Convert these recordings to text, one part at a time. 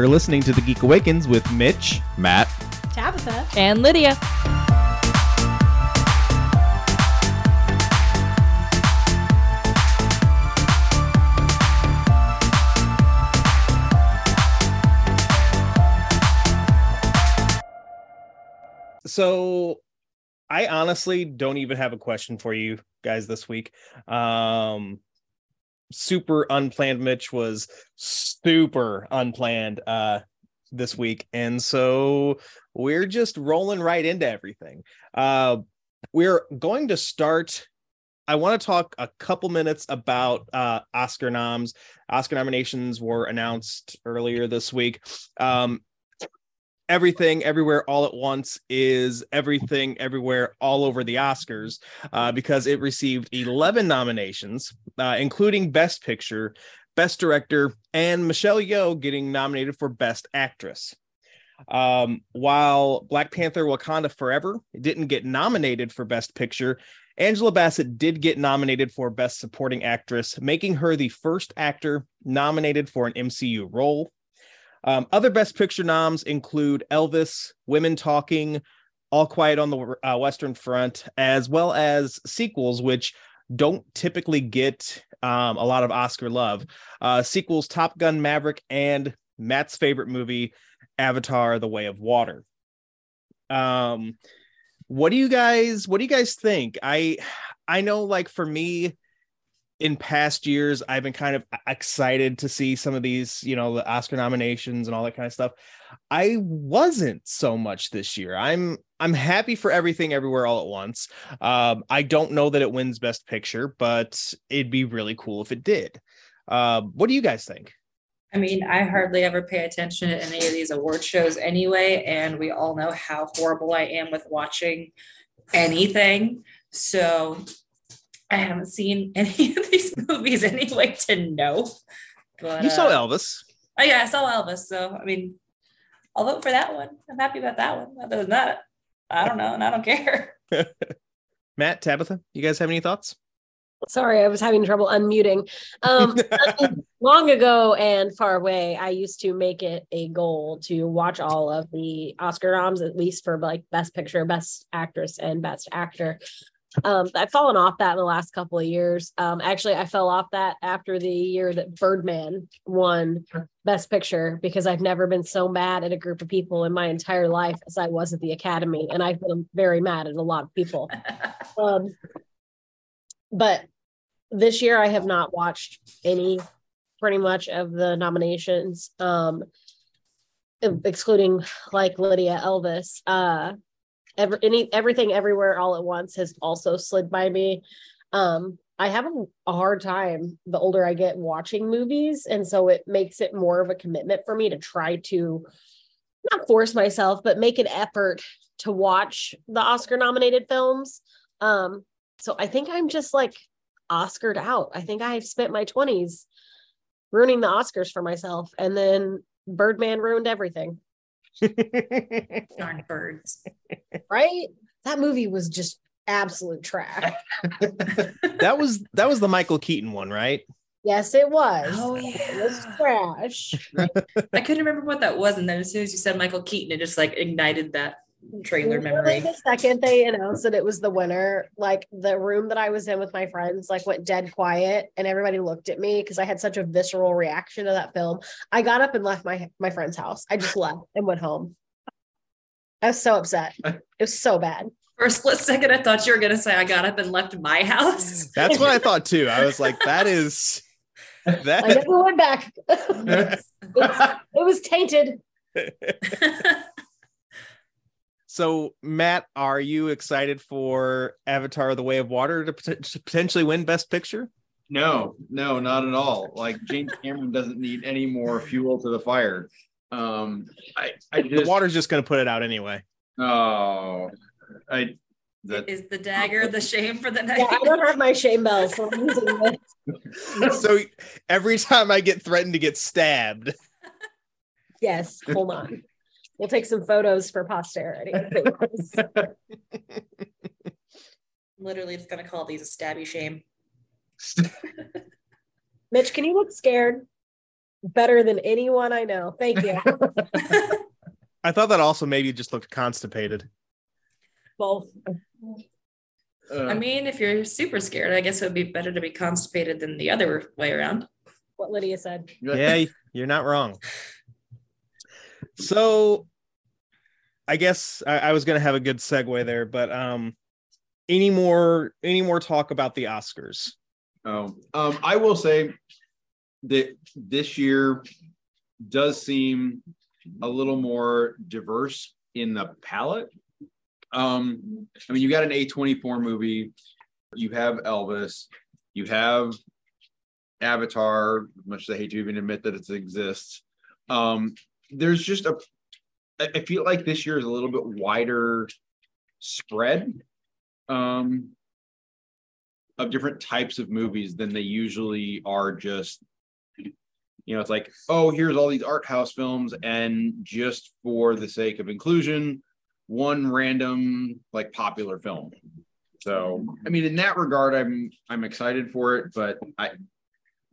You're listening to The Geek Awakens with Mitch, Matt, Tabitha, and Lydia. So I honestly don't even have a question for you guys this week. Super unplanned. Mitch was super unplanned this week. And so we're just rolling right into everything. We're going to start. I want to talk a couple minutes about Oscar noms. Oscar nominations were announced earlier this week. Everything Everywhere All at Once is Everything Everywhere All Over the Oscars because it received 11 nominations, including Best Picture, Best Director, and Michelle Yeoh getting nominated for Best Actress. While Black Panther Wakanda Forever didn't get nominated for Best Picture, Angela Bassett did get nominated for Best Supporting Actress, making her the first actor nominated for an MCU role. Other Best Picture noms include Elvis, Women Talking, All Quiet on the Western Front, as well as sequels, which don't typically get a lot of Oscar love. Sequels Top Gun Maverick and Matt's favorite movie, Avatar The Way of Water. What do you guys think? I know, like, for me, in past years, I've been kind of excited to see some of these, you know, the Oscar nominations and all that kind of stuff. I wasn't so much this year. I'm happy for Everything Everywhere All at Once. I don't know that it wins Best Picture, but it'd be really cool if it did. What do you guys think? I mean, I hardly ever pay attention to any of these award shows anyway, and we all know how horrible I am with watching anything. So I haven't seen any of these movies anyway to know. But, you saw Elvis. Oh, yeah, I saw Elvis. So, I mean, I'll vote for that one. I'm happy about that one. Other than that, I don't know, and I don't care. Matt, Tabitha, you guys have any thoughts? Sorry, I was having trouble unmuting. Long ago and far away, I used to make it a goal to watch all of the Oscar noms, at least for, like, Best Picture, Best Actress, and Best Actor. I've fallen off that in the last couple of years. Actually, I fell off that after the year that Birdman won Best Picture, because I've never been so mad at a group of people in my entire life as I was at the Academy. And I've been very mad at a lot of people. But this year I have not watched any, pretty much, of the nominations, excluding, like Lydia, Elvis. Everything Everywhere All at Once has also slid by me. I have a hard time the older I get watching movies, and so it makes it more of a commitment for me to try to not force myself, but make an effort to watch the Oscar nominated films. So I think I'm just, like, Oscared out. I think I've spent my 20s ruining the Oscars for myself, and then Birdman ruined everything. Darn birds. Right? That movie was just absolute trash. That was the Michael Keaton one, right? Yes, it was. Oh, yeah. It was trash. I couldn't remember what that was, and then as soon as you said Michael Keaton, it just, like, ignited that trailer memory. The second they announced that it was the winner, like, the room that I was in with my friends, like, went dead quiet, and everybody looked at me because I had such a visceral reaction to that film. I got up and left my friend's house. I just left and went home. I was so upset. It was so bad. For a split second, I thought you were gonna say I got up and left my house. That's what I thought too. I was like, that. I never went back. It was tainted. So, Matt, are you excited for Avatar The Way of Water to potentially win Best Picture? No, not at all. Like, James Cameron doesn't need any more fuel to the fire. The water's just going to put it out anyway. Is the dagger the shame for the night? Yeah, I don't have my shame bell, so I'm using this. So, every time I get threatened to get stabbed. Yes, hold on. We'll take some photos for posterity. Literally, it's going to call these a stabby shame. Mitch, can you look scared? better than anyone I know. Thank you. I thought that also maybe just looked constipated. Both. I mean, if you're super scared, I guess it would be better to be constipated than the other way around. What Lydia said. Yeah, you're not wrong. So I guess I was going to have a good segue there, but any more talk about the Oscars? Oh, I will say that this year does seem a little more diverse in the palette. I mean, you got an A24 movie, you have Elvis, you have Avatar, as much as I hate to even admit that it exists. There's just I feel like this year is a little bit wider spread of different types of movies than they usually are. Just, you know, it's like, oh, here's all these art house films, and just for the sake of inclusion, one random like popular film. So, I mean, in that regard, I'm excited for it, but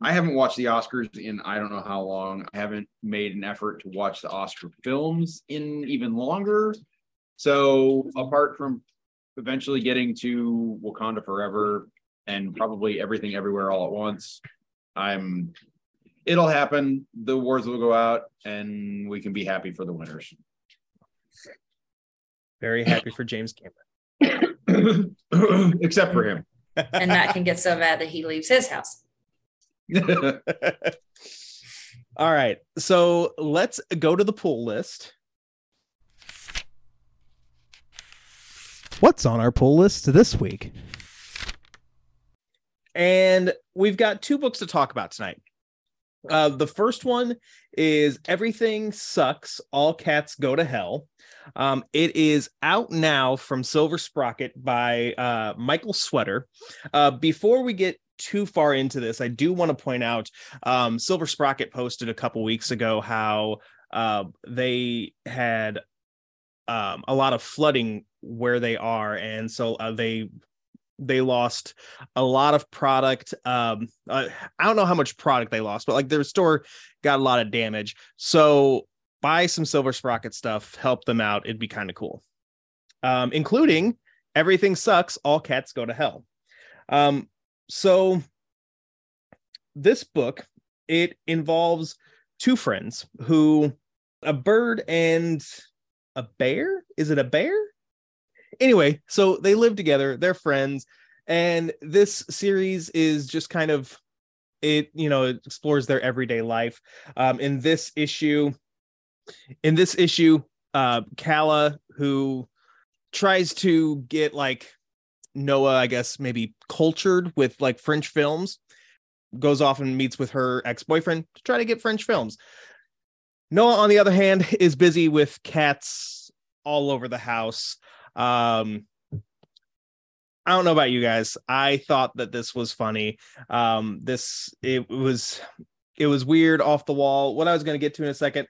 I haven't watched the Oscars in I don't know how long. I haven't made an effort to watch the Oscar films in even longer. So apart from eventually getting to Wakanda Forever and probably Everything Everywhere All at Once, it'll happen. The awards will go out and we can be happy for the winners. Very happy for James Cameron. Except for him. And that can get so bad that he leaves his house. All right, so let's go to the pull list. What's on our pull list this week? And we've got two books to talk about tonight. The first one is Everything Sucks All Cats Go to Hell. It is out now from Silver Sprocket by Michael Sweater. Before we get too far into this, I do want to point out Silver Sprocket posted a couple weeks ago how they had a lot of flooding where they are, and so they lost a lot of product. I don't know how much product they lost, but like their store got a lot of damage. So buy some Silver Sprocket stuff, help them out. It'd be kind of cool, including Everything Sucks All Cats Go to Hell. So this book, it involves two friends who, a bird and a bear. Is it a bear? Anyway, so they live together. They're friends. And this series is just kind of, it explores their everyday life. In this issue, Kala, who tries to get like Noah, I guess, maybe cultured with like French films, goes off and meets with her ex-boyfriend to try to get French films. Noah, on the other hand, is busy with cats all over the house. I don't know about you guys. I thought that this was funny. It was weird, off the wall. What I was going to get to in a second.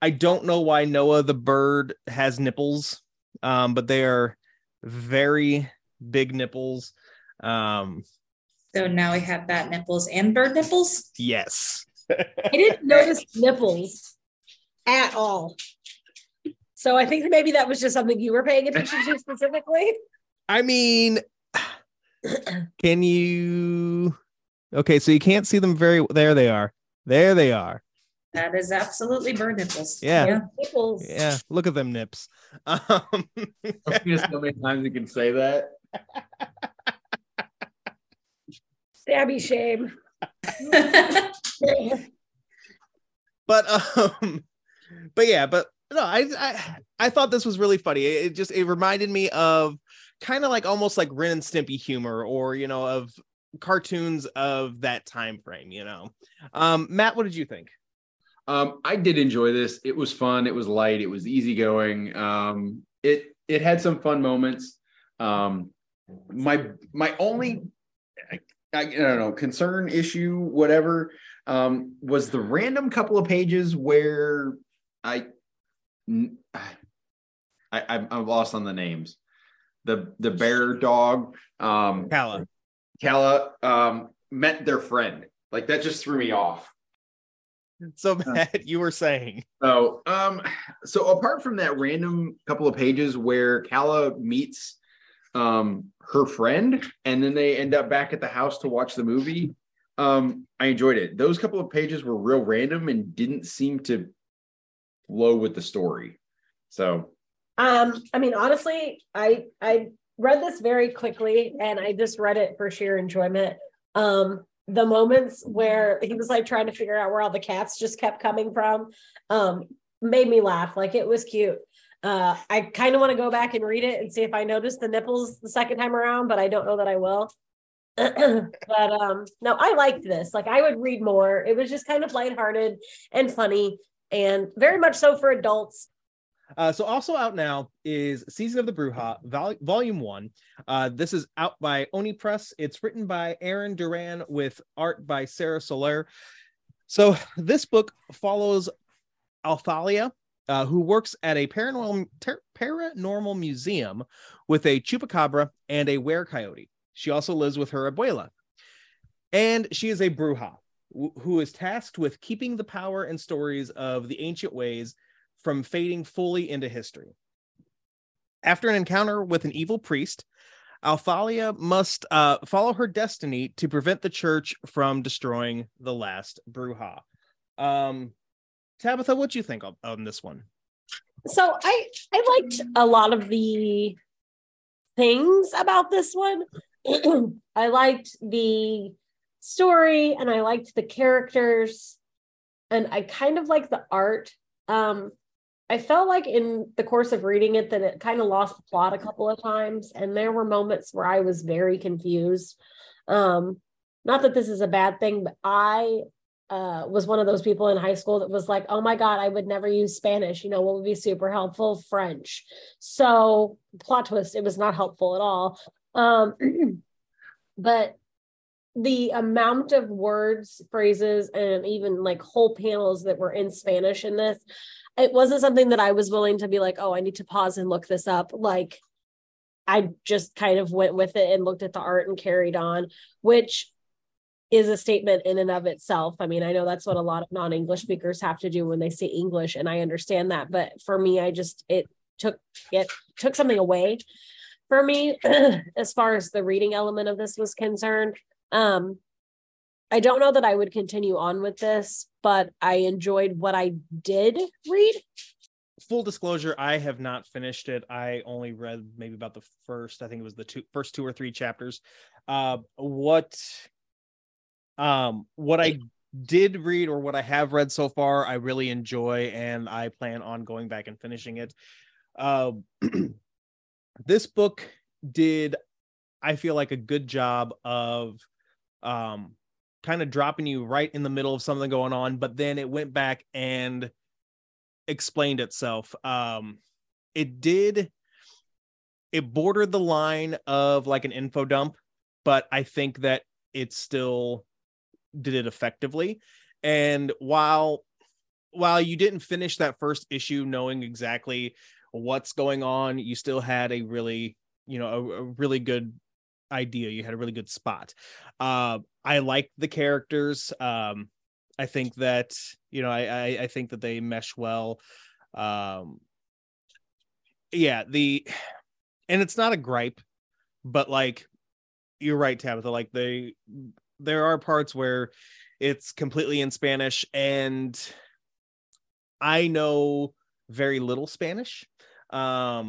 I don't know why Noah the bird has nipples, but they are very big nipples. So now we have bat nipples and bird nipples? Yes. I didn't notice nipples at all. So I think maybe that was just something you were paying attention to specifically. I mean, can you... Okay, so you can't see them very... There they are. There they are. That is absolutely bird nipples. Yeah. Nipples. Yeah. Look at them nips. I mean, so many times you can say that. Stabby shame. I thought this was really funny. It reminded me of kind of like almost like Ren and Stimpy humor, or of cartoons of that time frame. Matt, what did you think? I did enjoy this. It was fun. It was light. It was easygoing. It had some fun moments. My only, I don't know, concern, issue, whatever, was the random couple of pages where I'm lost on the names. The bear dog, Kala, met their friend. Like, that just threw me off. So Matt, you were saying. So apart from that random couple of pages where Kala meets her friend, and then they end up back at the house to watch the movie, I enjoyed it. Those couple of pages were real random and didn't seem to flow with the story. So, I mean, honestly, I read this very quickly, and I just read it for sheer enjoyment. The moments where he was like trying to figure out where all the cats just kept coming from made me laugh. Like, it was cute. I kind of want to go back and read it and see if I notice the nipples the second time around, but I don't know that I will. But no, I liked this. Like, I would read more. It was just kind of lighthearted and funny, and very much so for adults. So also out now is Season of the Bruja, Volume 1. This is out by Oni Press. It's written by Aaron Duran with art by Sara Soler. So this book follows Althalia, who works at a paranormal museum with a chupacabra and a werecoyote. She also lives with her abuela. And she is a bruja who is tasked with keeping the power and stories of the ancient ways from fading fully into history. After an encounter with an evil priest, Althalia must follow her destiny to prevent the church from destroying the last Bruja. Tabitha, what do you think on this one? So I liked a lot of the things about this one. I liked the story, and I liked the characters, and I kind of liked the art. I felt like in the course of reading it that it kind of lost the plot a couple of times, and there were moments where I was very confused. Not that this is a bad thing, but I was one of those people in high school that was like, oh my God, I would never use Spanish. You know, what would be super helpful? French. So plot twist, it was not helpful at all. But the amount of words, phrases, and even like whole panels that were in Spanish in this, it wasn't something that I was willing to be like, oh, I need to pause and look this up. Like, I just kind of went with it and looked at the art and carried on, which is a statement in and of itself. I mean, I know that's what a lot of non-English speakers have to do when they say English, and I understand that. But for me, I just, it took something away for me as far as the reading element of this was concerned. I don't know that I would continue on with this, but I enjoyed what I did read. Full disclosure, I have not finished it. I only read maybe about the first, I think it was the first two or three chapters. What I did read, or what I have read so far, I really enjoy, and I plan on going back and finishing it. This book did, I feel like, a good job of kind of dropping you right in the middle of something going on, but then it went back and explained itself. It bordered the line of like an info dump, but I think that it still did it effectively. And while you didn't finish that first issue knowing exactly what's going on, you still had a really, a really good idea. You had a really good spot. I like the characters. I think that, I think that they mesh well. And it's not a gripe, but like, you're right, Tabitha, like there are parts where it's completely in Spanish, and I know very little Spanish. But,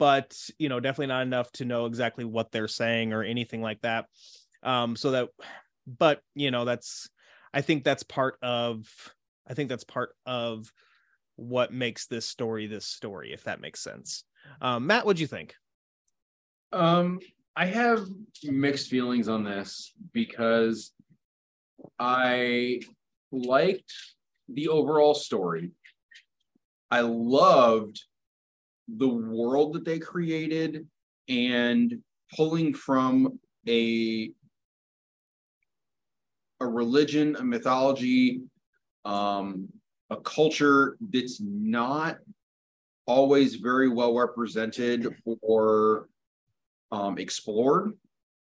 definitely not enough to know exactly what they're saying or anything like that. I think that's part of what makes this story, if that makes sense. Matt, what'd you think? I have mixed feelings on this because I liked the overall story. I loved the world that they created and pulling from a religion, a mythology, a culture that's not always very well represented or explored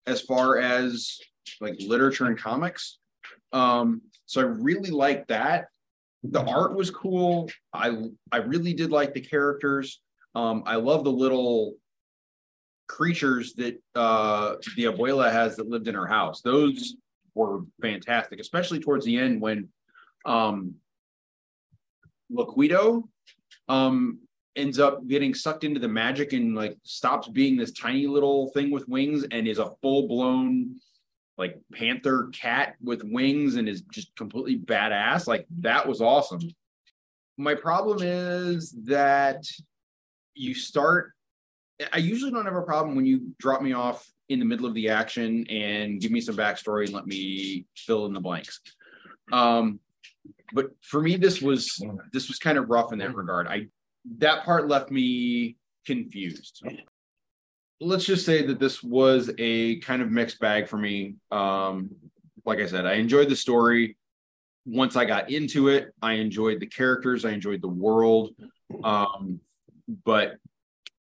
as far as like literature and comics. So I really like that. The art was cool. I really did like the characters. I love the little creatures that the abuela has that lived in her house. Those were fantastic, especially towards the end when Loquido ends up getting sucked into the magic and like stops being this tiny little thing with wings and is a full-blown like panther cat with wings and is just completely badass. Like, that was awesome. My problem is that I usually don't have a problem when you drop me off in the middle of the action and give me some backstory and let me fill in the blanks. But for me, this was kind of rough in that regard. That part left me confused. Let's just say that this was a kind of mixed bag for me. Like I said, I enjoyed the story. Once I got into it, I enjoyed the characters. I enjoyed the world. But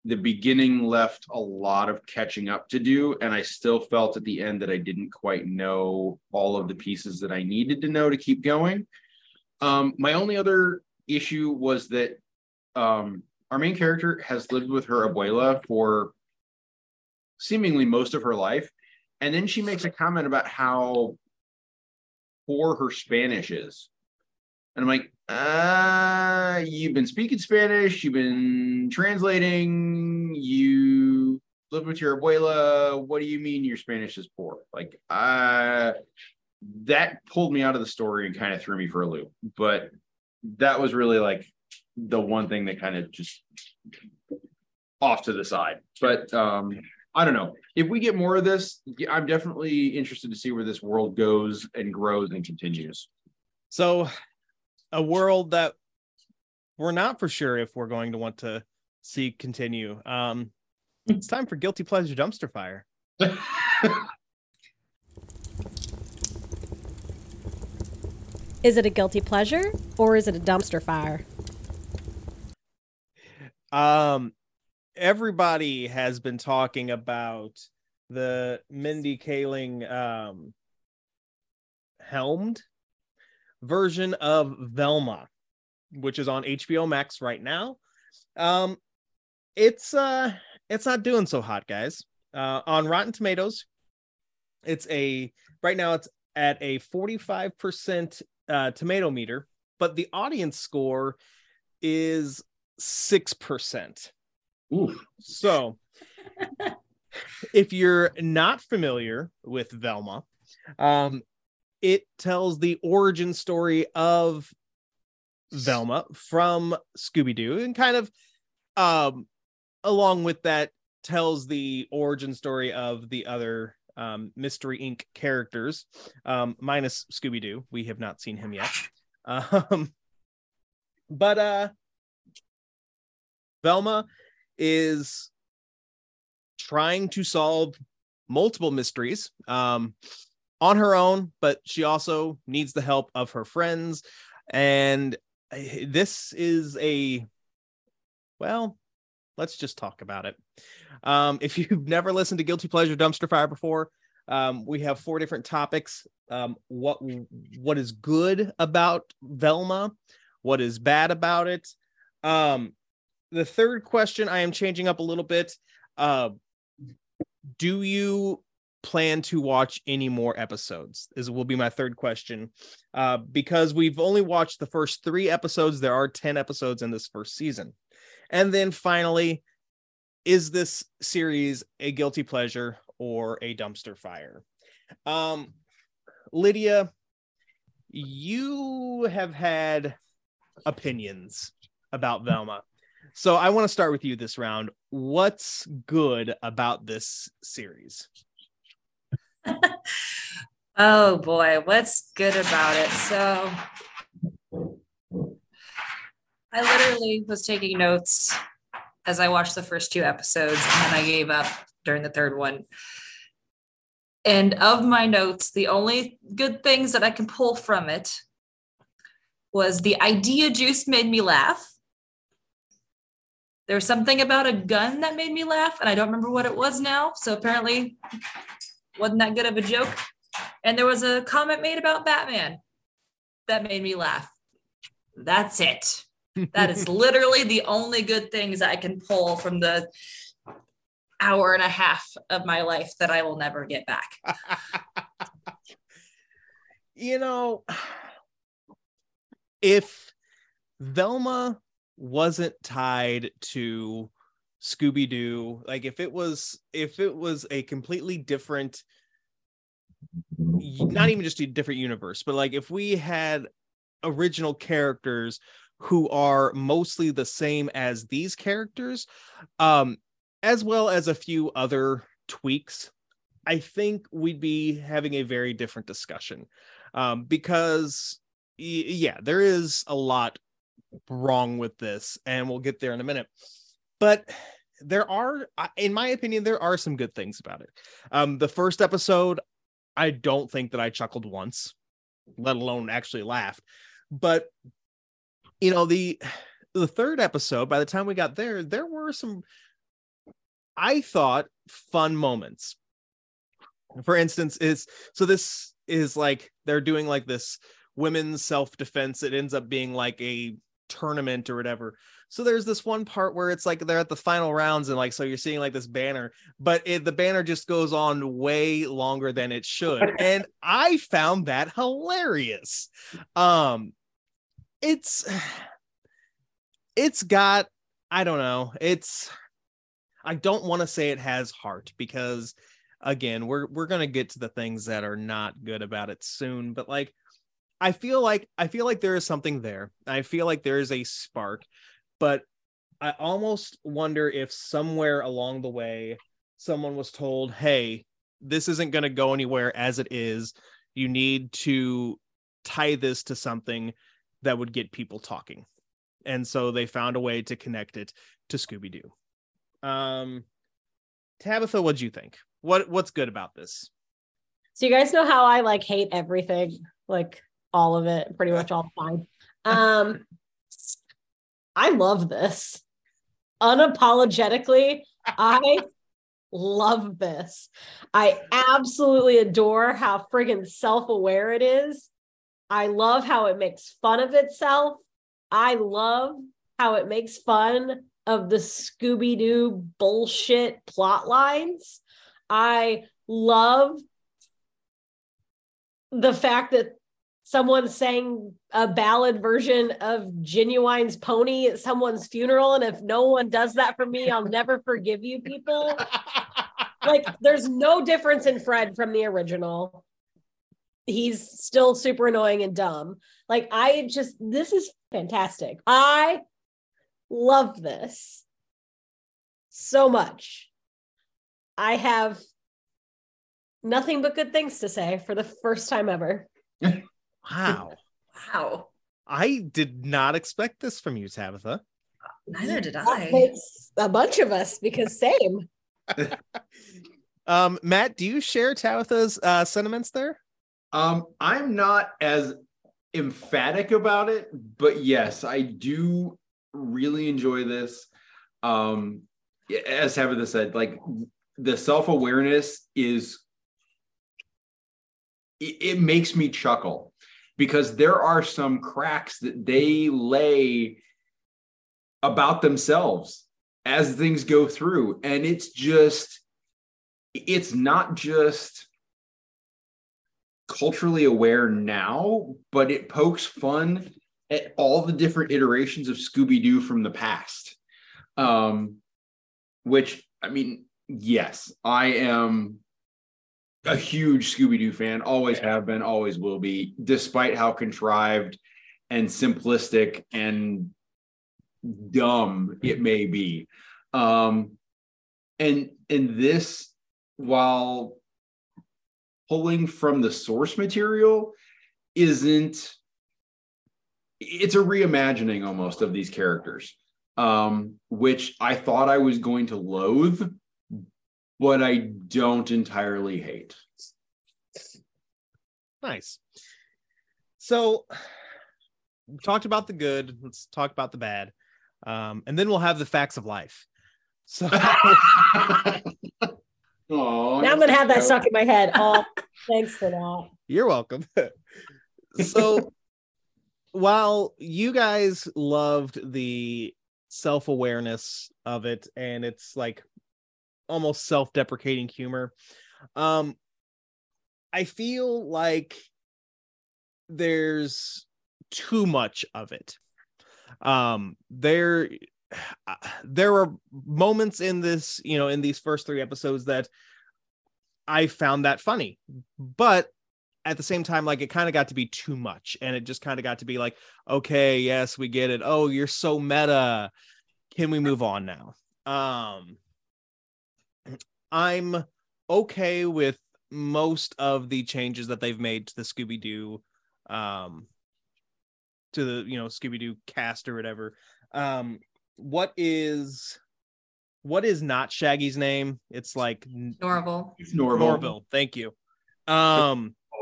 the beginning left a lot of catching up to do, and I still felt at the end that I didn't quite know all of the pieces that I needed to know to keep going. My only other issue was that our main character has lived with her abuela for seemingly most of her life, and then she makes a comment about how poor her Spanish is. And I'm like, you've been speaking Spanish, you've been translating, you live with your abuela. What do you mean your Spanish is poor? Like, that pulled me out of the story and kind of threw me for a loop. But that was really like the one thing that kind of just off to the side. But I don't know. If we get more of this, I'm definitely interested to see where this world goes and grows and continues. So, a world that we're not for sure if we're going to want to see continue. It's time for Guilty Pleasure Dumpster Fire. Is it a guilty pleasure or is it a dumpster fire? Everybody has been talking about the Mindy Kaling helmed version of Velma, which is on HBO Max right now. It's not doing so hot, guys. On Rotten Tomatoes, it's at a 45% tomato meter, but the audience score is 6%. Ooh. So if you're not familiar with Velma, it tells the origin story of Velma from Scooby-Doo, and kind of along with that tells the origin story of the other Mystery Inc. characters, minus Scooby-Doo. We have not seen him yet. But Velma is trying to solve multiple mysteries. On her own, but she also needs the help of her friends. And this is let's just talk about it. If you've never listened to Guilty Pleasure Dumpster Fire before, we have 4 different topics. What is good about Velma? What is bad about it? The third question I am changing up a little bit. Do you plan to watch any more episodes? This will be my third question. Because we've only watched the first 3 episodes. There are 10 episodes in this first season. And then finally, is this series a guilty pleasure or a dumpster fire? Lydia, you have had opinions about Velma. So I want to start with you this round. What's good about this series? Oh boy, what's good about it? So I literally was taking notes as I watched the first 2 episodes, and I gave up during the third one. And of my notes, the only good things that I can pull from it was the idea juice made me laugh. There was something about a gun that made me laugh, and I don't remember what it was now. So apparently wasn't that good of a joke. And there was a comment made about Batman that made me laugh. That's it. That is literally the only good things I can pull from the hour and a half of my life that I will never get back. You know, if Velma wasn't tied to Scooby-Doo, like if it was a completely different, not even just a different universe, but like if we had original characters who are mostly the same as these characters, as well as a few other tweaks, I think we'd be having a very different discussion, because yeah, there is a lot wrong with this, and we'll get there in a minute. But there are, in my opinion, there are some good things about it. The first episode, I don't think that I chuckled once, let alone actually laughed. But you know, the third episode, by the time we got there, there were some, I thought, fun moments. For instance, this is like they're doing like this women's self-defense. It ends up being like a tournament or whatever. So there's this one part where it's like they're at the final rounds, and like so you're seeing like this banner, but the banner just goes on way longer than it should, and I found that hilarious. It's got, I don't know, it's, I don't want to say it has heart, because again, we're gonna get to the things that are not good about it soon, but like I feel like there is something there. I feel like there is a spark, but I almost wonder if somewhere along the way someone was told, hey, this isn't going to go anywhere as it is. You need to tie this to something that would get people talking. And so they found a way to connect it to Scooby-Doo. Tabitha, what'd you think? What's good about this? So you guys know how I like hate everything, like all of it, pretty much all the time. I love this. Unapologetically, I love this. I absolutely adore how friggin' self-aware it is. I love how it makes fun of itself. I love how it makes fun of the Scooby-Doo bullshit plot lines. I love the fact that someone sang a ballad version of Genuine's Pony at someone's funeral. And if no one does that for me, I'll never forgive you people. Like, there's no difference in Fred from the original. He's still super annoying and dumb. Like, this is fantastic. I love this so much. I have nothing but good things to say for the first time ever. Wow. I did not expect this from you, Tabitha. Neither did I. A bunch of us, because same. Matt, do you share Tabitha's sentiments there? I'm not as emphatic about it, but yes, I do really enjoy this. As Tabitha said, like the self-awareness is, it makes me chuckle, because there are some cracks that they lay about themselves as things go through. And it's not just culturally aware now, but it pokes fun at all the different iterations of Scooby-Doo from the past. Which, I mean, yes, I am a huge Scooby-Doo fan, always have been, always will be, despite how contrived and simplistic and dumb it may be. And this, while pulling from the source material, it's a reimagining almost of these characters, which I thought I was going to loathe, but I don't entirely hate. Nice. So we talked about the good. Let's talk about the bad. And then we'll have the facts of life. So now I'm going to have that stuck in my head. Oh, thanks for that. You're welcome. So while you guys loved the self-awareness of it and it's like almost self-deprecating humor, I feel like there's too much of it. There are moments in this, you know, in these first three episodes that I found that funny, but at the same time, like, it kind of got to be too much, and it just kind of got to be like, okay, yes, we get it. Oh, you're so meta. Can we move on now? I'm okay with most of the changes that they've made to the Scooby-Doo, to the, you know, Scooby-Doo cast or whatever. What is not Shaggy's name? It's like Norville. It's Norville. Thank you.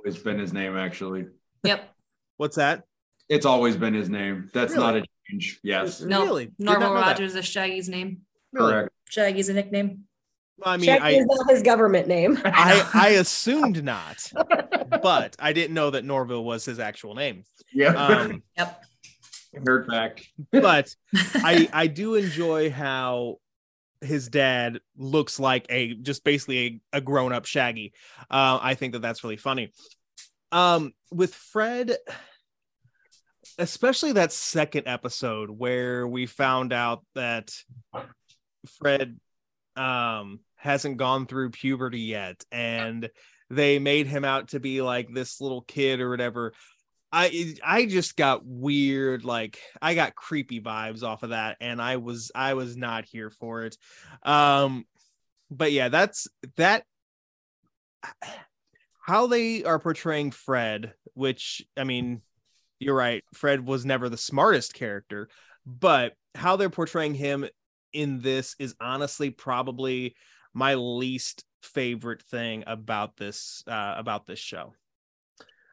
Always been his name, actually. Yep. What's that? It's always been his name. That's really? Not a change. Yes. No. Really? Norville Rogers is Shaggy's name. Correct. Shaggy's a nickname. I mean, Shaggy is not his government name. I assumed not, but I didn't know that Norville was his actual name. Yeah. Yep. Heard back. But I do enjoy how his dad looks like basically a grown-up Shaggy. I think that's really funny. With Fred, especially that second episode where we found out that Fred hasn't gone through puberty yet, and they made him out to be like this little kid or whatever. I just got weird, like I got creepy vibes off of that, and I was not here for it. But yeah, that's how they are portraying Fred, which, I mean, you're right, Fred was never the smartest character, but how they're portraying him in this is honestly probably my least favorite thing about this show.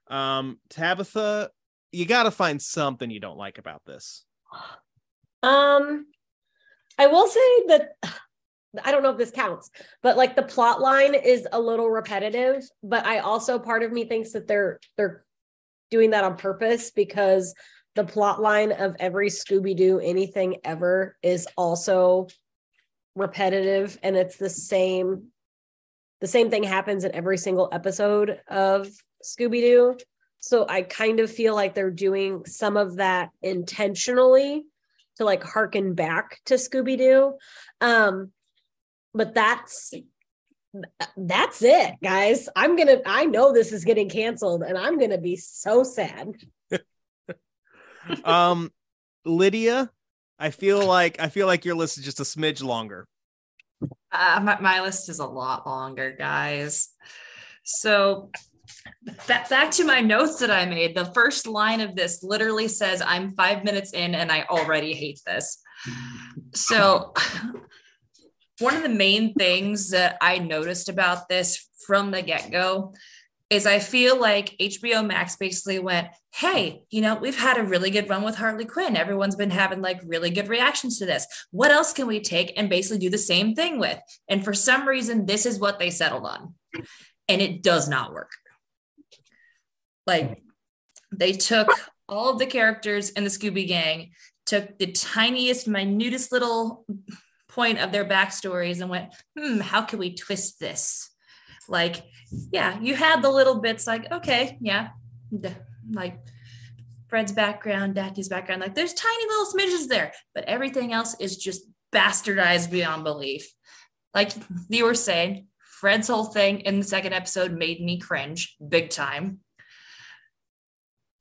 Tabitha, you gotta find something you don't like about this. I will say that I don't know if this counts, but like the plot line is a little repetitive, but I also, part of me thinks that they're doing that on purpose, because the plot line of every Scooby-Doo anything ever is also repetitive, and it's the same thing happens in every single episode of Scooby-Doo. So I kind of feel like they're doing some of that intentionally to like harken back to Scooby-Doo. But that's it, guys. I know this is getting canceled, and I'm going to be so sad. Lydia, I feel like your list is just a smidge longer. My list is a lot longer, guys. So back to my notes that I made, the first line of this literally says, I'm 5 minutes in and I already hate this. So one of the main things that I noticed about this from the get-go is I feel like HBO Max basically went, hey, you know, we've had a really good run with Harley Quinn. Everyone's been having like really good reactions to this. What else can we take and basically do the same thing with? And for some reason, this is what they settled on. And it does not work. Like, they took all of the characters in the Scooby Gang, took the tiniest, minutest little point of their backstories and went, how can we twist this? Like, yeah, you had the little bits like, okay, yeah, like Fred's background, Daphne's background, like there's tiny little smidges there, but everything else is just bastardized beyond belief. Like you were saying, Fred's whole thing in the second episode made me cringe big time.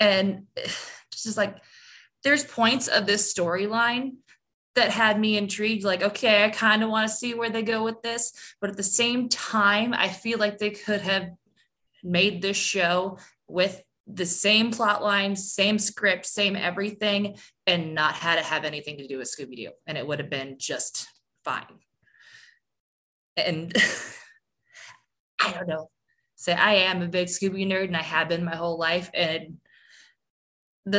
And it's just like, there's points of this storyline that had me intrigued. Like, okay, I kind of want to see where they go with this. But at the same time, I feel like they could have made this show with the same plot line, same script, same everything, and not had to have anything to do with Scooby-Doo. And it would have been just fine. And I don't know. So I am a big Scooby nerd, and I have been my whole life. And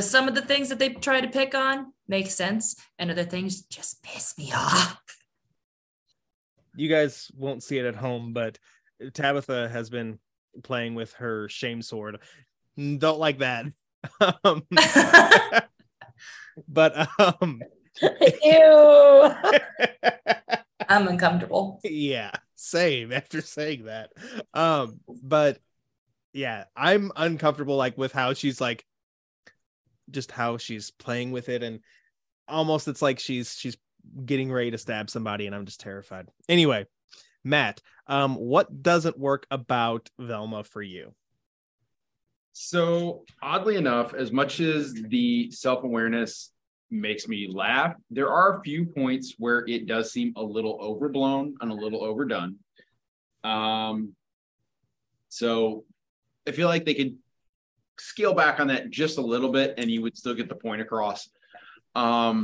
some of the things that they try to pick on make sense, and other things just piss me off. You guys won't see it at home, but Tabitha has been playing with her shame sword. Don't like that. But ew. I'm uncomfortable. Yeah, same after saying that. But yeah, I'm uncomfortable like with how she's like just how she's playing with it, and almost it's like she's getting ready to stab somebody, and I'm just terrified. Anyway, Matt, what doesn't work about Velma for you? So oddly enough, as much as the self-awareness makes me laugh, there are a few points where it does seem a little overblown and a little overdone. So I feel like they could scale back on that just a little bit and you would still get the point across. Apart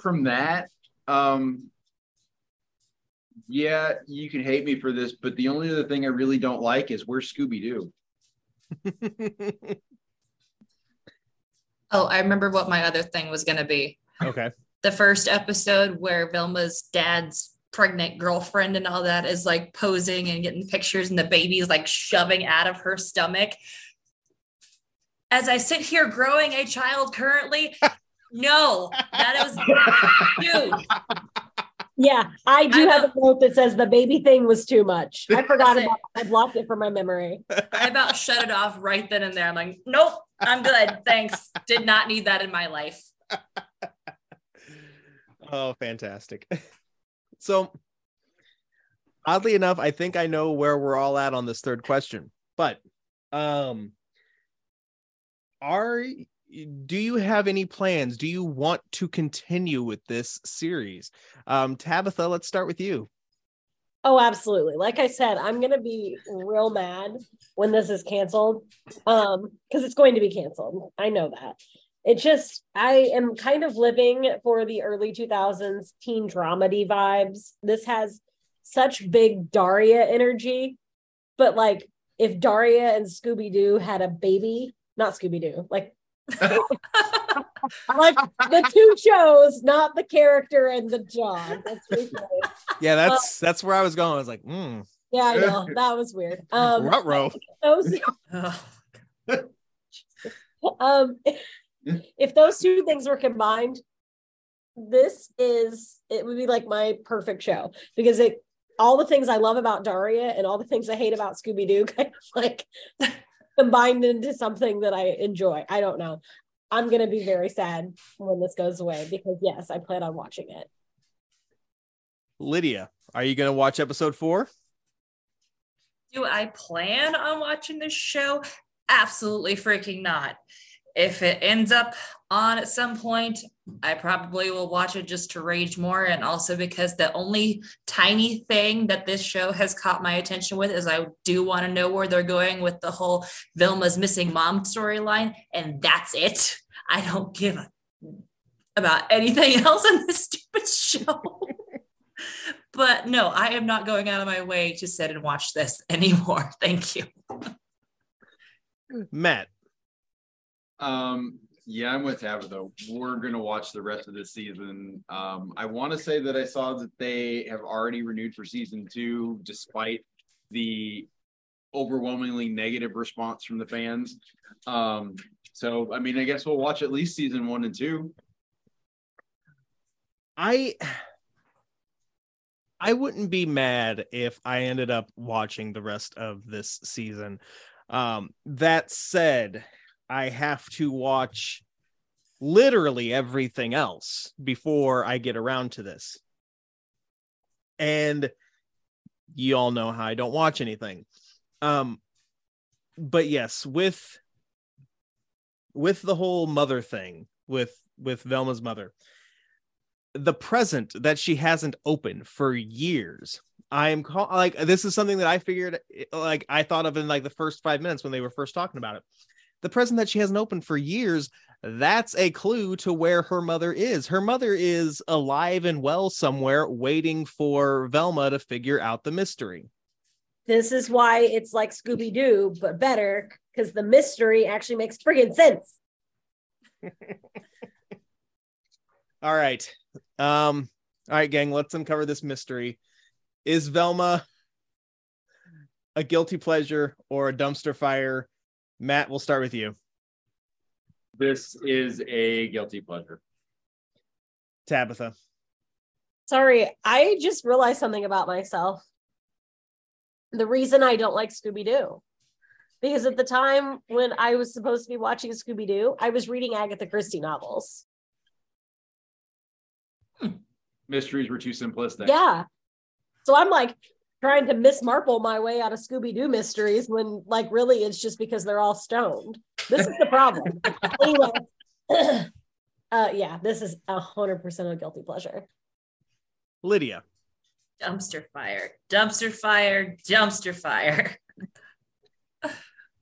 from that, yeah, you can hate me for this, but the only other thing I really don't like is where's Scooby-Doo? Oh, I remember what my other thing was going to be. Okay. The first episode where Velma's dad's pregnant girlfriend and all that is like posing and getting pictures, and the baby's like shoving out of her stomach. As I sit here growing a child currently, no, that is dude. Yeah, I do have a note that says the baby thing was too much. I forgot about it. I blocked it from my memory. I about shut it off right then and there. I'm like, nope, I'm good. Thanks. Did not need that in my life. Oh, fantastic. So oddly enough, I think I know where we're all at on this third question, but do you have any plans? Do you want to continue with this series? Tabitha, let's start with you. Oh, absolutely. Like I said, I'm going to be real mad when this is canceled, because it's going to be canceled. I know that. It's just, I am kind of living for the early 2000s teen dramedy vibes. This has such big Daria energy, but like if Daria and Scooby-Doo had a baby, not Scooby-Doo, like like the two shows, not the character and the job. That's weird. Yeah, that's where I was going. I was like, yeah, I know that was weird. Ruh-roh. If those two things were combined, it would be like my perfect show, because all the things I love about Daria and all the things I hate about Scooby-Doo kind of like combined into something that I enjoy. I don't know. I'm going to be very sad when this goes away, because yes, I plan on watching it. Lydia, are you going to watch episode 4? Do I plan on watching this show? Absolutely freaking not. If it ends up on at some point, I probably will watch it just to rage more. And also because the only tiny thing that this show has caught my attention with is I do want to know where they're going with the whole Velma's missing mom storyline. And that's it. I don't give a about anything else in this stupid show. But no, I am not going out of my way to sit and watch this anymore. Thank you. Matt. Yeah, I'm with Tabitha. We're going to watch the rest of this season. I want to say that I saw that they have already renewed for season 2, despite the overwhelmingly negative response from the fans. So, I mean, I guess we'll watch at least season 1 and 2. I wouldn't be mad if I ended up watching the rest of this season. That said, I have to watch literally everything else before I get around to this. And you all know how I don't watch anything. But yes, with the whole mother thing, with Velma's mother, the present that she hasn't opened for years, this is something that I figured, like I thought of in like the first 5 minutes when they were first talking about it. The present that she hasn't opened for years, that's a clue to where her mother is. Her mother is alive and well somewhere, waiting for Velma to figure out the mystery. This is why it's like Scooby-Doo, but better, because the mystery actually makes friggin' sense. All right. All right, gang, let's uncover this mystery. Is Velma a guilty pleasure or a dumpster fire? Matt, we'll start with you. This is a guilty pleasure. Tabitha. Sorry, I just realized something about myself. The reason I don't like Scooby-Doo. Because at the time when I was supposed to be watching Scooby-Doo, I was reading Agatha Christie novels. Mysteries were too simplistic. Yeah. So I'm like trying to Miss Marple my way out of Scooby-Doo mysteries when like really it's just because they're all stoned. This is the problem. Anyway, yeah, this is 100% a guilty pleasure. Lydia. Dumpster fire, dumpster fire, dumpster fire.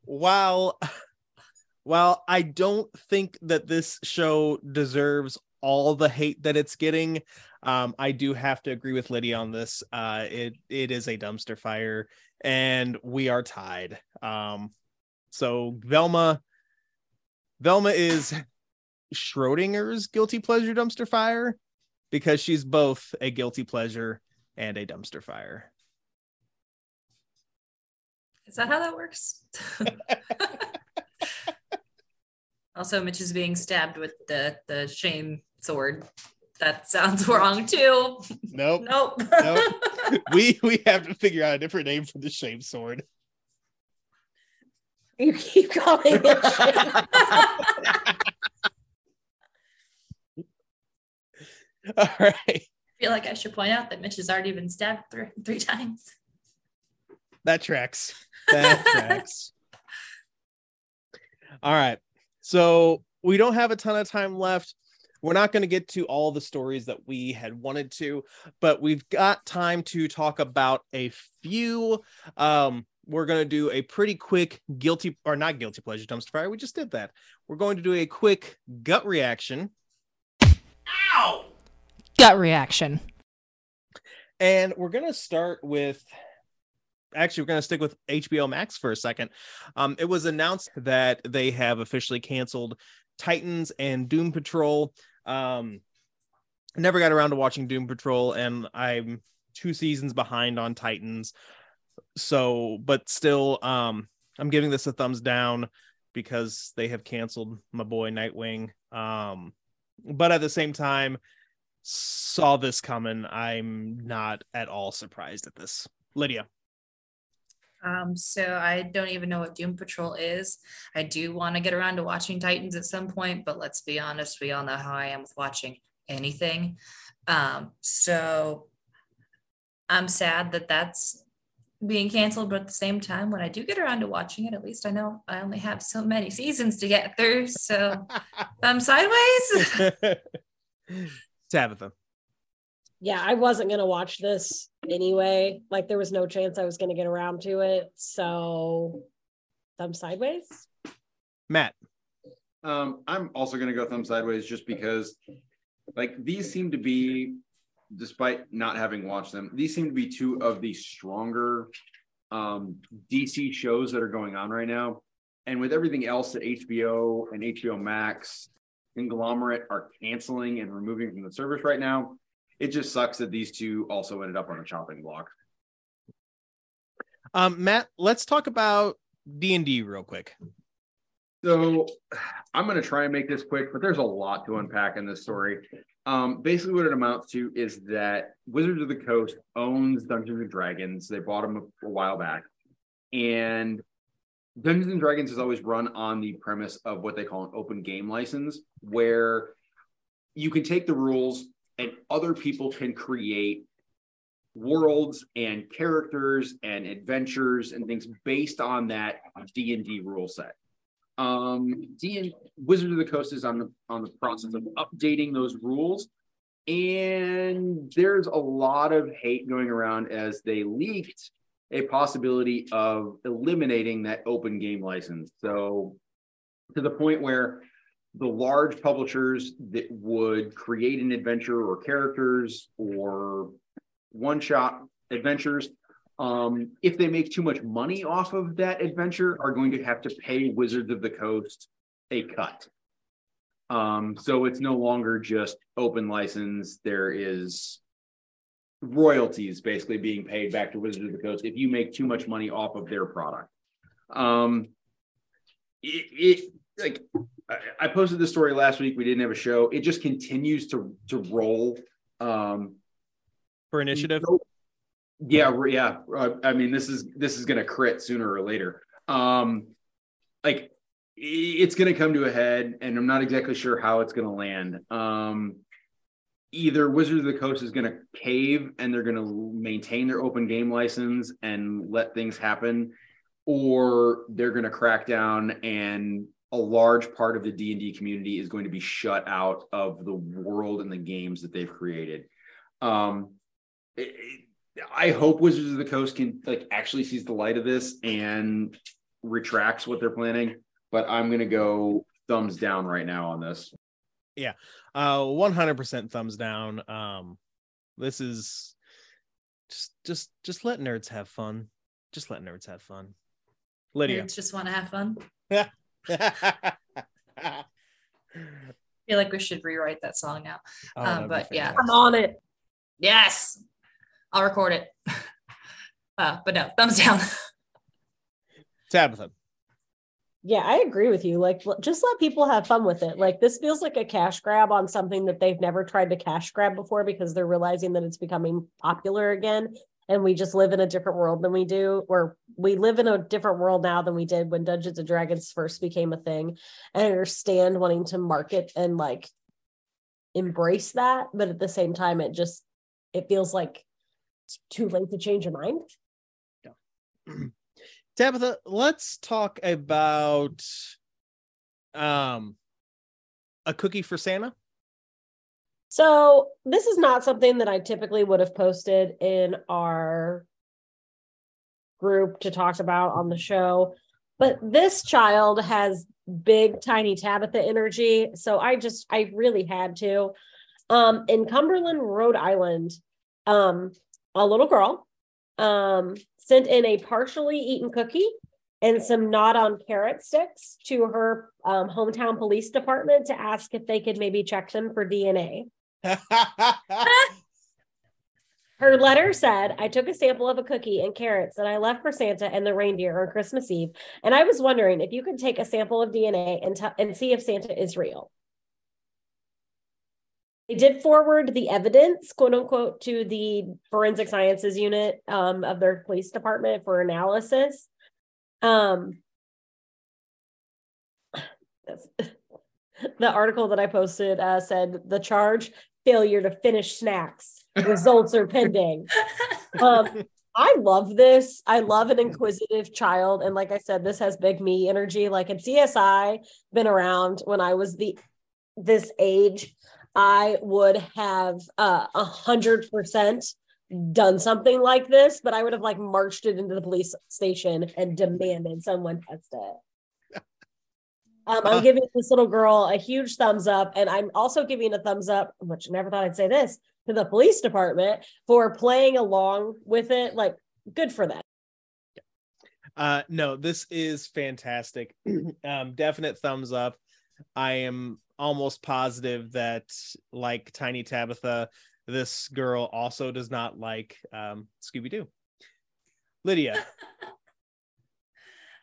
While I don't think that this show deserves all the hate that it's getting, I do have to agree with Lydia on this. It is a dumpster fire, and we are tied. So Velma is Schrodinger's guilty pleasure dumpster fire, because she's both a guilty pleasure and a dumpster fire. Is that how that works? Also, Mitch is being stabbed with the shame sword. That sounds wrong too. Nope. Nope. We have to figure out a different name for the shame sword. You keep calling it shame. All right. I feel like I should point out that Mitch has already been stabbed three times. That tracks. That tracks. All right. So we don't have a ton of time left. We're not going to get to all the stories that we had wanted to, but we've got time to talk about a few. We're going to do a pretty quick guilty or not guilty pleasure dumpster fire. We just did that. We're going to do a quick gut reaction. Ow! Gut reaction. And we're going to start with... Actually, we're going to stick with HBO Max for a second. It was announced that they have officially canceled Titans and Doom Patrol. Never got around to watching Doom Patrol, and I'm 2 seasons behind on Titans. So, but still, I'm giving this a thumbs down because they have canceled my boy Nightwing. But at the same time, saw this coming. I'm not at all surprised at this. Lydia. So I don't even know what Doom Patrol is. I do want to get around to watching Titans at some point, but let's be honest, we all know how I am with watching anything. So I'm sad that that's being canceled, but at the same time, when I do get around to watching it, at least I know I only have so many seasons to get through. So I'm sideways. Tabitha. Yeah, I wasn't going to watch this anyway. Like, there was no chance I was going to get around to it. So, thumbs sideways. Matt. I'm also going to go thumbs sideways just because, like, these seem to be, despite not having watched them, these seem to be 2 of the stronger DC shows that are going on right now. And with everything else that HBO and HBO Max conglomerate are canceling and removing from the service right now, it just sucks that these 2 also ended up on a chopping block. Matt, let's talk about D&D real quick. So I'm going to try and make this quick, but there's a lot to unpack in this story. Basically what it amounts to is that Wizards of the Coast owns Dungeons & Dragons. They bought them a while back. And Dungeons & Dragons has always run on the premise of what they call an open game license, where you can take the rules and other people can create worlds and characters and adventures and things based on that D&D rule set. Wizards of the Coast is on the process of updating those rules. And there's a lot of hate going around as they leaked a possibility of eliminating that open game license. So to the point where the large publishers that would create an adventure or characters or one-shot adventures, if they make too much money off of that adventure, are going to have to pay Wizards of the Coast a cut. So it's no longer just open license. There is royalties basically being paid back to Wizards of the Coast if you make too much money off of their product. like I posted this story last week. We didn't have a show. It just continues to roll. For initiative. So, yeah. I mean, this is going to crit sooner or later. Like it's going to come to a head, and I'm not exactly sure how it's going to land. Either Wizards of the Coast is going to cave and they're going to maintain their open game license and let things happen, or they're going to crack down and a large part of the D&D community is going to be shut out of the world and the games that they've created. I hope Wizards of the Coast can actually sees the light of this and retracts what they're planning, but I'm going to go thumbs down right now on this. Yeah. 100% thumbs down. This is just let nerds have fun. Just let nerds have fun. Lydia. Nerds just want to have fun. I feel like we should rewrite that song now. Oh, but yeah. I'm on it. Yes. I'll record it. But no, thumbs down. Tabitha. Yeah, I agree with you. Just let people have fun with it. This feels like a cash grab on something that they've never tried to cash grab before, because they're realizing that it's becoming popular again. And we just live in a different world than we do, or we live in a different world now than we did when Dungeons and Dragons first became a thing. And I understand wanting to market and embrace that. But at the same time, it feels like it's too late to change your mind. Yeah. Tabitha, let's talk about A Cookie for Santa. So this is not something that I typically would have posted in our group to talk about on the show, but this child has big, tiny Tabitha energy. So I really had to. In Cumberland, Rhode Island, a little girl sent in a partially eaten cookie and some gnawed-on carrot sticks to her hometown police department to ask if they could maybe check them for DNA. Her letter said, I took a sample of a cookie and carrots that I left for Santa and the reindeer on Christmas Eve, and I was wondering if you could take a sample of DNA and see if Santa is real. They did forward the evidence, quote unquote, to the forensic sciences unit of their police department for analysis. The article that I posted said the charge, failure to finish snacks, results are pending. I love this. I love an inquisitive child. And like I said, this has big me energy. In CSI, been around when I was this age, I would have 100% done something like this, but I would have marched it into the police station and demanded someone test it. I'm giving this little girl a huge thumbs up, and I'm also giving a thumbs up, which I never thought I'd say this, to the police department for playing along with it. Good for them. No, this is fantastic. Definite thumbs up. I am almost positive that, like Tiny Tabitha, this girl also does not like Scooby-Doo. Lydia.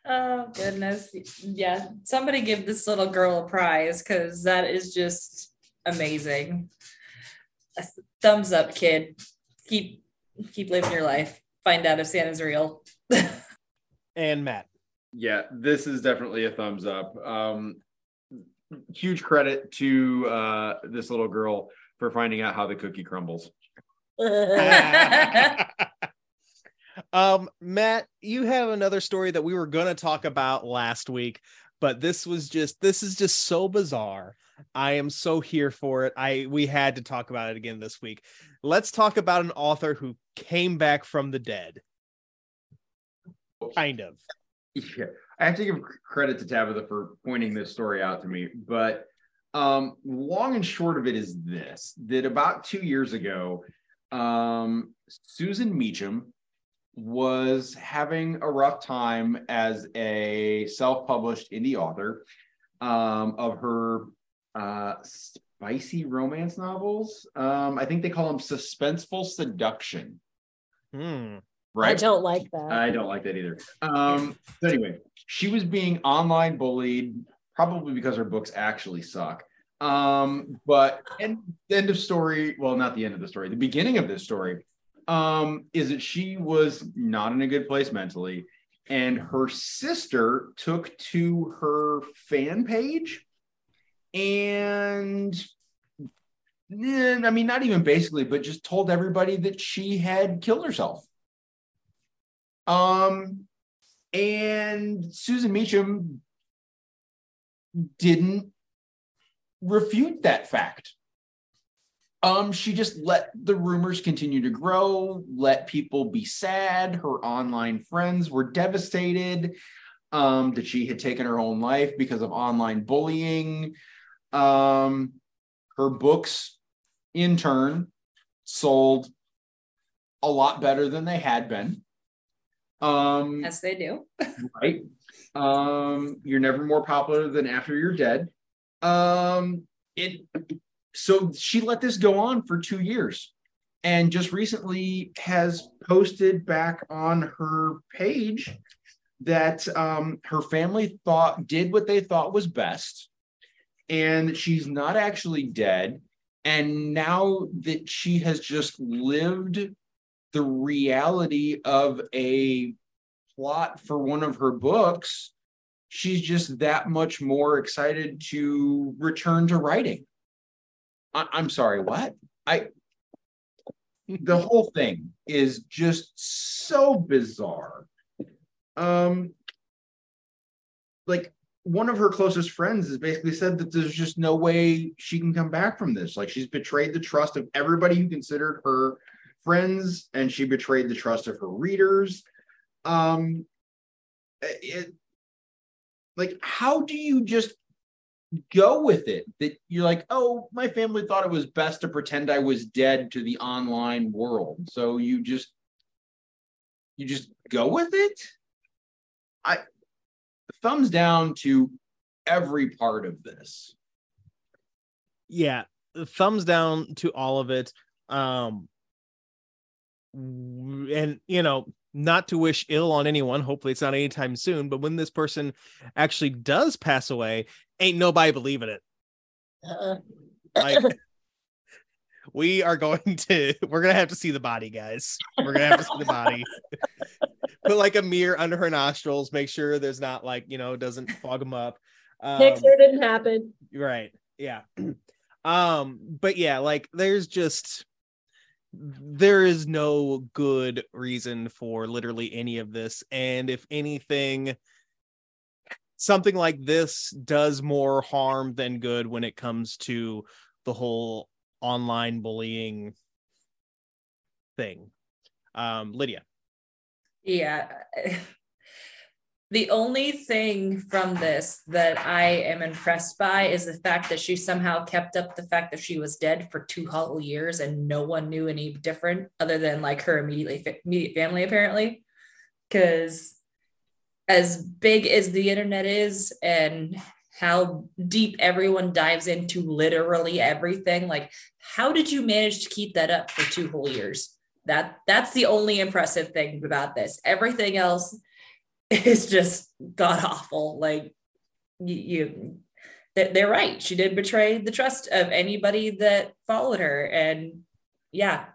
Oh, goodness. Yeah. Somebody give this little girl a prize, because that is just amazing. Thumbs up, kid. Keep living your life. Find out if Santa's real. And Matt. Yeah, this is definitely a thumbs up. Huge credit to this little girl for finding out how the cookie crumbles. Matt, you have another story that we were going to talk about last week, but this is just so bizarre. I am so here for it. We had to talk about it again this week. Let's talk about an author who came back from the dead. Kind of. Yeah. I have to give credit to Tabitha for pointing this story out to me, but long and short of it is this, that about 2 years ago, Susan Meacham was having a rough time as a self-published indie author of her spicy romance novels. I think they call them suspenseful seduction. right? I don't like that. I don't like that either. So anyway, she was being online bullied, probably because her books actually suck. But end of story, well, not the end of the story, the beginning of this story, is that she was not in a good place mentally, and her sister took to her fan page and, I mean, not even basically, but just told everybody that she had killed herself. And Susan Meacham didn't refute that fact. She just let the rumors continue to grow, let people be sad. Her online friends were devastated that she had taken her own life because of online bullying. Her books, in turn, sold a lot better than they had been. Yes, they do. Right. You're never more popular than after you're dead. So she let this go on for 2 years, and just recently has posted back on her page that her family did what they thought was best, and she's not actually dead. And now that she has just lived the reality of a plot for one of her books, she's just that much more excited to return to writing. I'm sorry, what? The whole thing is just so bizarre. Like, one of her closest friends has basically said that there's just no way she can come back from this. Like, she's betrayed the trust of everybody who considered her friends, and she betrayed the trust of her readers. Like, how do you just go with it? That you're like, oh, my family thought it was best to pretend I was dead to the online world, so you just go with it. I thumbs down to every part of this. Yeah, thumbs down to all of it. And, you know, not to wish ill on anyone, hopefully it's not anytime soon, but when this person actually does pass away, ain't nobody believing it. Like, we're gonna have to see the body, guys. We're gonna have to see the body. Put like a mirror under her nostrils, make sure there's not, like, you know, doesn't fog them up. Picture didn't happen. Right. Yeah. But yeah, like, there is no good reason for literally any of this. And if anything, something like this does more harm than good when it comes to the whole online bullying thing. Lydia. Yeah. The only thing from this that I am impressed by is the fact that she somehow kept up the fact that she was dead for 2 whole years and no one knew any different other than, like, her immediate family, apparently. Because as big as the internet is and how deep everyone dives into literally everything, like, how did you manage to keep that up for 2 whole years? That's the only impressive thing about this. Everything else, it's just god awful. Like, they're right. She did betray the trust of anybody that followed her, and yeah,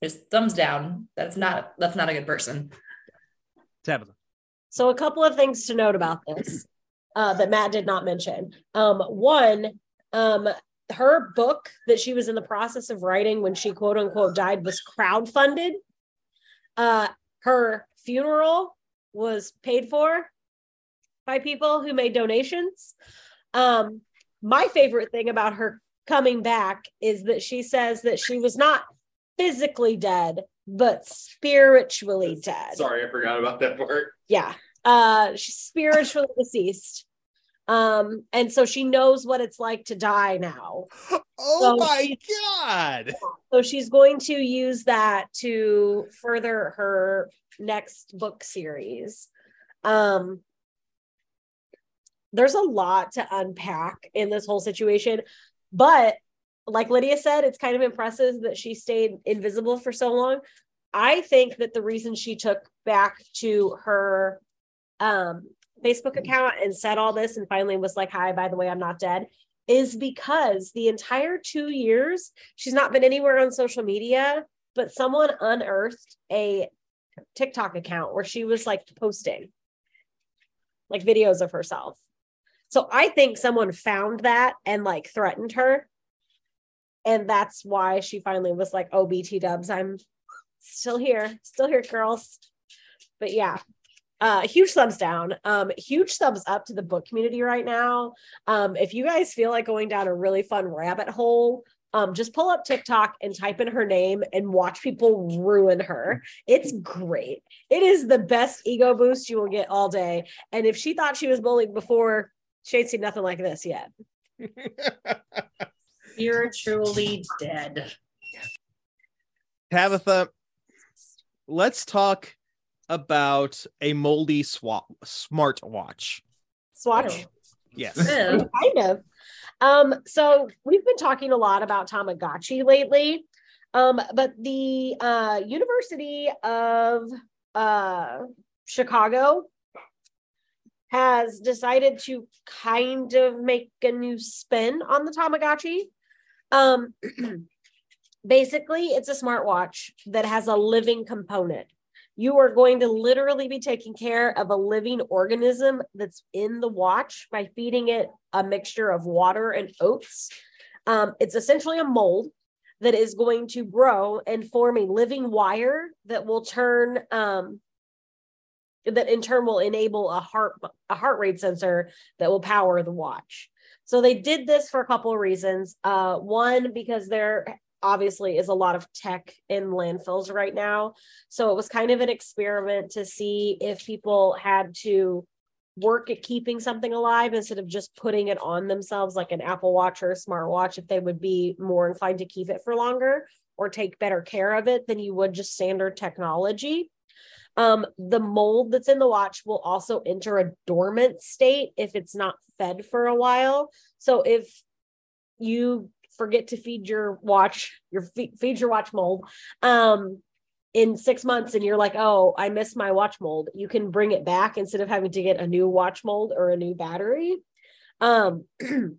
just thumbs down. That's not a good person. Tabitha. So a couple of things to note about this that Matt did not mention. One, her book that she was in the process of writing when she quote unquote died was crowdfunded. Her funeral was paid for by people who made donations. My favorite thing about her coming back is that she says that she was not physically dead, but spiritually dead. Sorry, I forgot about that part. Yeah. She's spiritually deceased. And so she knows what it's like to die now. Oh, so my God. So she's going to use that to further her next book series. There's a lot to unpack in this whole situation, but like Lydia said, it's kind of impressive that she stayed invisible for so long. I think that the reason she took back to her Facebook account and said all this and finally was like, hi, by the way, I'm not dead, is because the entire 2 years she's not been anywhere on social media, but someone unearthed a TikTok account where she was like posting like videos of herself. So I think someone found that and like threatened her. And that's why she finally was like, oh, BT dubs, I'm still here, girls. But yeah, huge thumbs down, huge thumbs up to the book community right now. If you guys feel like going down a really fun rabbit hole, just pull up TikTok and type in her name and watch people ruin her. It's great. It is the best ego boost you will get all day. And if she thought she was bullied before, she ain't seen nothing like this yet. Spiritually dead. Tabitha, let's talk about a moldy smartwatch. Swatch? Yes. Kind of. So we've been talking a lot about Tamagotchi lately, but the University of Chicago has decided to kind of make a new spin on the Tamagotchi. Basically, it's a smartwatch that has a living component. You are going to literally be taking care of a living organism that's in the watch by feeding it a mixture of water and oats. It's essentially a mold that is going to grow and form a living wire that will turn, that in turn will enable a heart rate sensor that will power the watch. So they did this for a couple of reasons. One, because they're obviously is a lot of tech in landfills right now. So it was kind of an experiment to see if people had to work at keeping something alive instead of just putting it on themselves, like an Apple Watch or a smartwatch, if they would be more inclined to keep it for longer or take better care of it than you would just standard technology. The mold that's in the watch will also enter a dormant state if it's not fed for a while. So if you forget to feed your watch, feed your watch mold in 6 months and you're like, oh, I missed my watch mold, you can bring it back instead of having to get a new watch mold or a new battery. The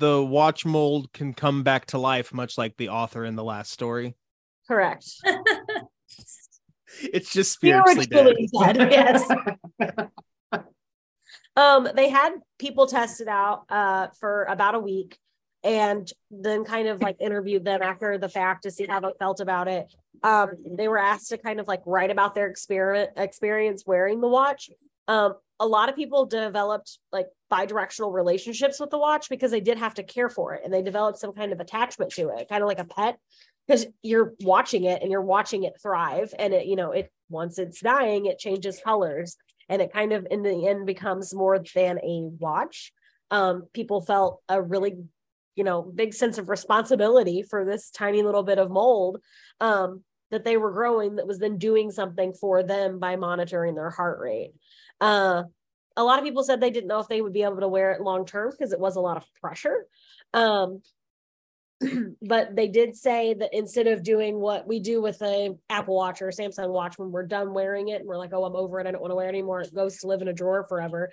watch mold can come back to life, much like the author in the last story. Correct. It's just spiritually dead. Yes. They had people test it out for about a week and then kind of like interviewed them after the fact to see how they felt about it. They were asked to kind of like write about their experience wearing the watch. A lot of people developed like bi-directional relationships with the watch because they did have to care for it, and they developed some kind of attachment to it, kind of like a pet, because you're watching it and you're watching it thrive, and it, you know, it once it's dying, it changes colors. And it kind of in the end becomes more than a watch. People felt a really, you know, big sense of responsibility for this tiny little bit of mold that they were growing that was then doing something for them by monitoring their heart rate. A lot of people said they didn't know if they would be able to wear it long term because it was a lot of pressure. But they did say that instead of doing what we do with an Apple Watch or a Samsung watch when we're done wearing it and we're like, oh, I'm over it, I don't want to wear it anymore, it goes to live in a drawer forever.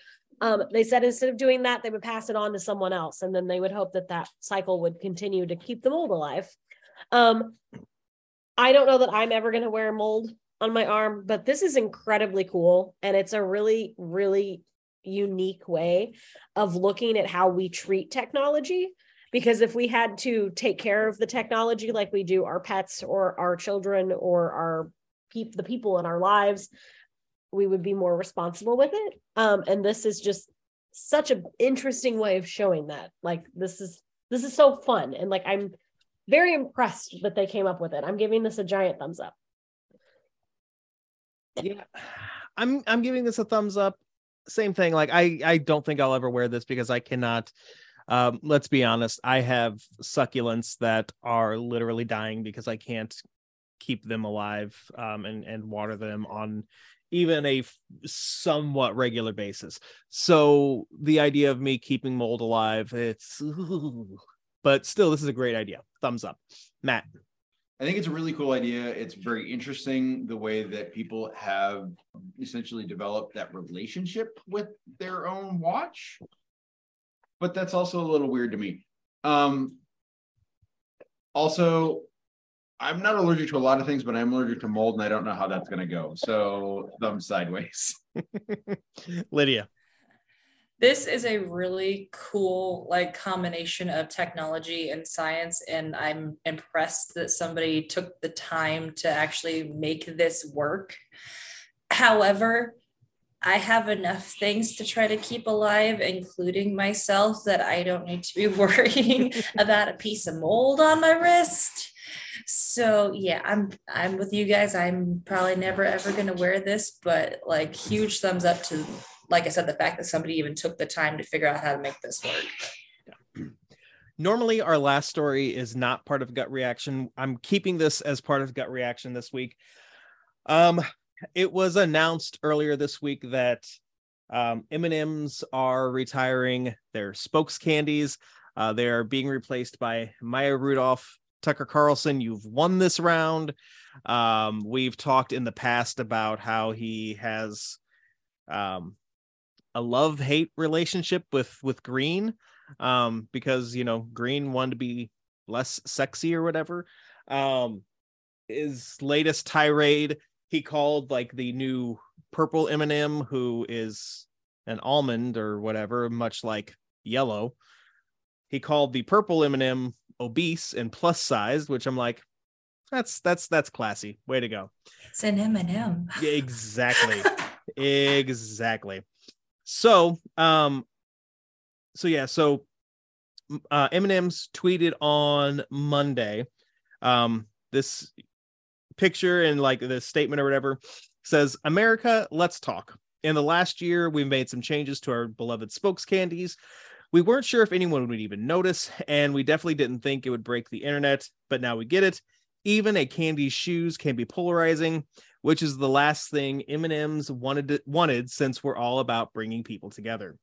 They said instead of doing that, they would pass it on to someone else, and then they would hope that that cycle would continue to keep the mold alive. I don't know that I'm ever going to wear a mold on my arm, but this is incredibly cool, and it's a really, really unique way of looking at how we treat technology. Because if we had to take care of the technology like we do our pets or our children or our the people in our lives, we would be more responsible with it. And this is just such an interesting way of showing that. Like, this is so fun. And like, I'm very impressed that they came up with it. I'm giving this a giant thumbs up. Yeah, I'm giving this a thumbs up. Same thing. Like, I don't think I'll ever wear this because I cannot. Let's be honest, I have succulents that are literally dying because I can't keep them alive and water them on even a somewhat regular basis. So the idea of me keeping mold alive, but still, this is a great idea. Thumbs up. Matt. I think it's a really cool idea. It's very interesting the way that people have essentially developed that relationship with their own watch. But that's also a little weird to me. Also, I'm not allergic to a lot of things, but I'm allergic to mold, and I don't know how that's going to go. So thumbs sideways. Lydia. This is a really cool combination of technology and science, and I'm impressed that somebody took the time to actually make this work. However, I have enough things to try to keep alive, including myself, that I don't need to be worrying about a piece of mold on my wrist. So yeah, I'm with you guys. I'm probably never ever gonna wear this, but huge thumbs up to, like I said, the fact that somebody even took the time to figure out how to make this work. Yeah. Normally, our last story is not part of Gut Reaction. I'm keeping this as part of Gut Reaction this week. It was announced earlier this week that M&M's are retiring their spokes candies. They are being replaced by Maya Rudolph, Tucker Carlson. You've won this round. We've talked in the past about how he has a love-hate relationship with Green, because Green wanted to be less sexy or whatever. His latest tirade, he called the new purple M&M, who is an almond or whatever, much like yellow, he called the purple M&M obese and plus sized, which I'm like, that's classy. Way to go. It's an M&M. Exactly. Exactly. So M&M's tweeted on Monday this picture and the statement or whatever. Says, America, let's talk. In the last year, we've made some changes to our beloved spokes candies. We weren't sure if anyone would even notice, and we definitely didn't think it would break the internet, but now we get it. Even a candy's shoes can be polarizing, which is the last thing M&M's wanted since we're all about bringing people together.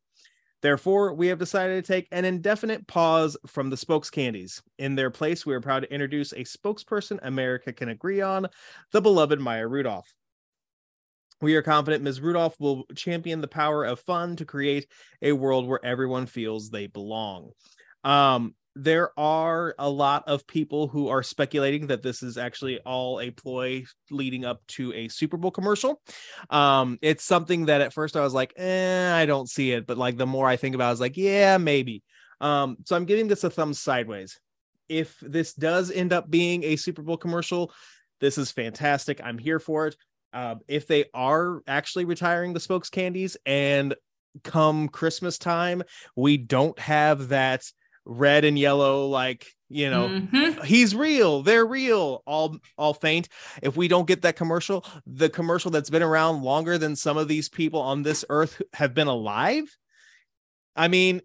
Therefore, we have decided to take an indefinite pause from the spokes candies. In their place, we are proud to introduce a spokesperson America can agree on, the beloved Maya Rudolph. We are confident Ms. Rudolph will champion the power of fun to create a world where everyone feels they belong. There are a lot of people who are speculating that this is actually all a ploy leading up to a Super Bowl commercial. It's something that at first I was like, I don't see it. But the more I think about it, I was like, yeah, maybe. So I'm giving this a thumbs sideways. If this does end up being a Super Bowl commercial, this is fantastic. I'm here for it. If they are actually retiring the spokes candies and come Christmas time, we don't have that red and yellow, mm-hmm. He's real, they're real, all faint. If we don't get that commercial, the commercial that's been around longer than some of these people on this earth have been alive. I mean,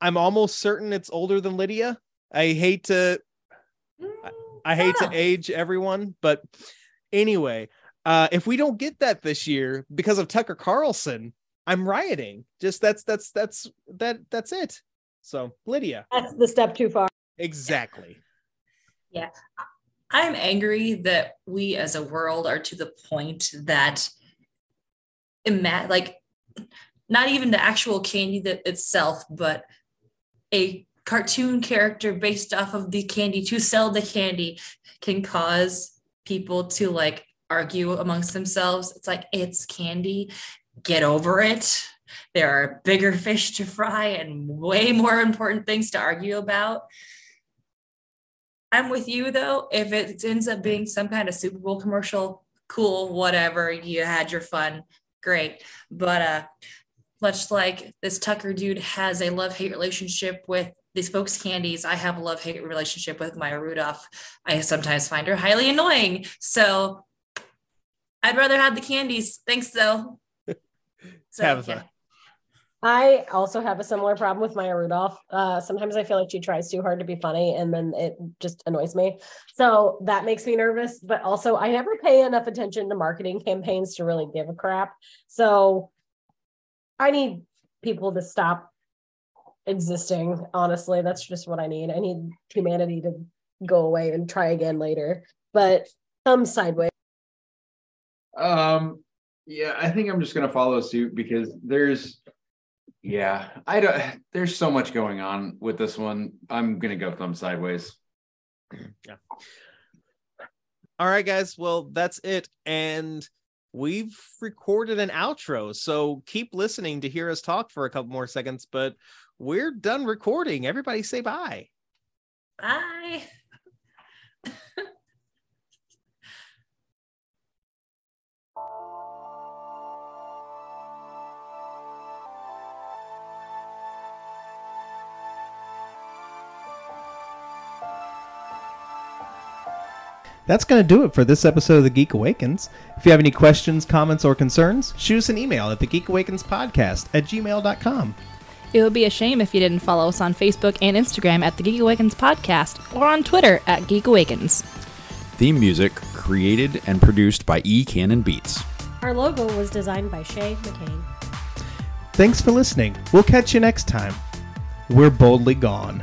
I'm almost certain it's older than Lydia. I hate to age everyone, but anyway, if we don't get that this year because of Tucker Carlson, I'm rioting. Just that's it. So Lydia, that's the step too far. Exactly. Yeah. I'm angry that we as a world are to the point that not even the actual candy itself, but a cartoon character based off of the candy to sell the candy can cause people to argue amongst themselves. It's it's candy. Get over it. There are bigger fish to fry and way more important things to argue about. I'm with you, though. If it ends up being some kind of Super Bowl commercial, cool, whatever. You had your fun. Great. But much like this Tucker dude has a love-hate relationship with the spokes candies, I have a love-hate relationship with Maya Rudolph. I sometimes find her highly annoying. So I'd rather have the candies. Thanks, though. Yeah. I also have a similar problem with Maya Rudolph. Sometimes I feel like she tries too hard to be funny, and then it just annoys me. So that makes me nervous. But also, I never pay enough attention to marketing campaigns to really give a crap. So I need people to stop existing. Honestly, that's just what I need. I need humanity to go away and try again later. But thumbs sideways. Yeah, I think I'm just going to follow suit because there's so much going on with this one. I'm going to go thumbs sideways. Yeah. All right, guys. Well, that's it. And we've recorded an outro. So keep listening to hear us talk for a couple more seconds, but we're done recording. Everybody say bye. Bye. That's going to do it for this episode of The Geek Awakens. If you have any questions, comments, or concerns, shoot us an email at thegeekawakenspodcast@gmail.com. It would be a shame if you didn't follow us on Facebook and Instagram at The Geek Awakens Podcast or on Twitter at Geek Awakens. Theme music created and produced by E. Cannon Beats. Our logo was designed by Shay McCain. Thanks for listening. We'll catch you next time. We're boldly gone.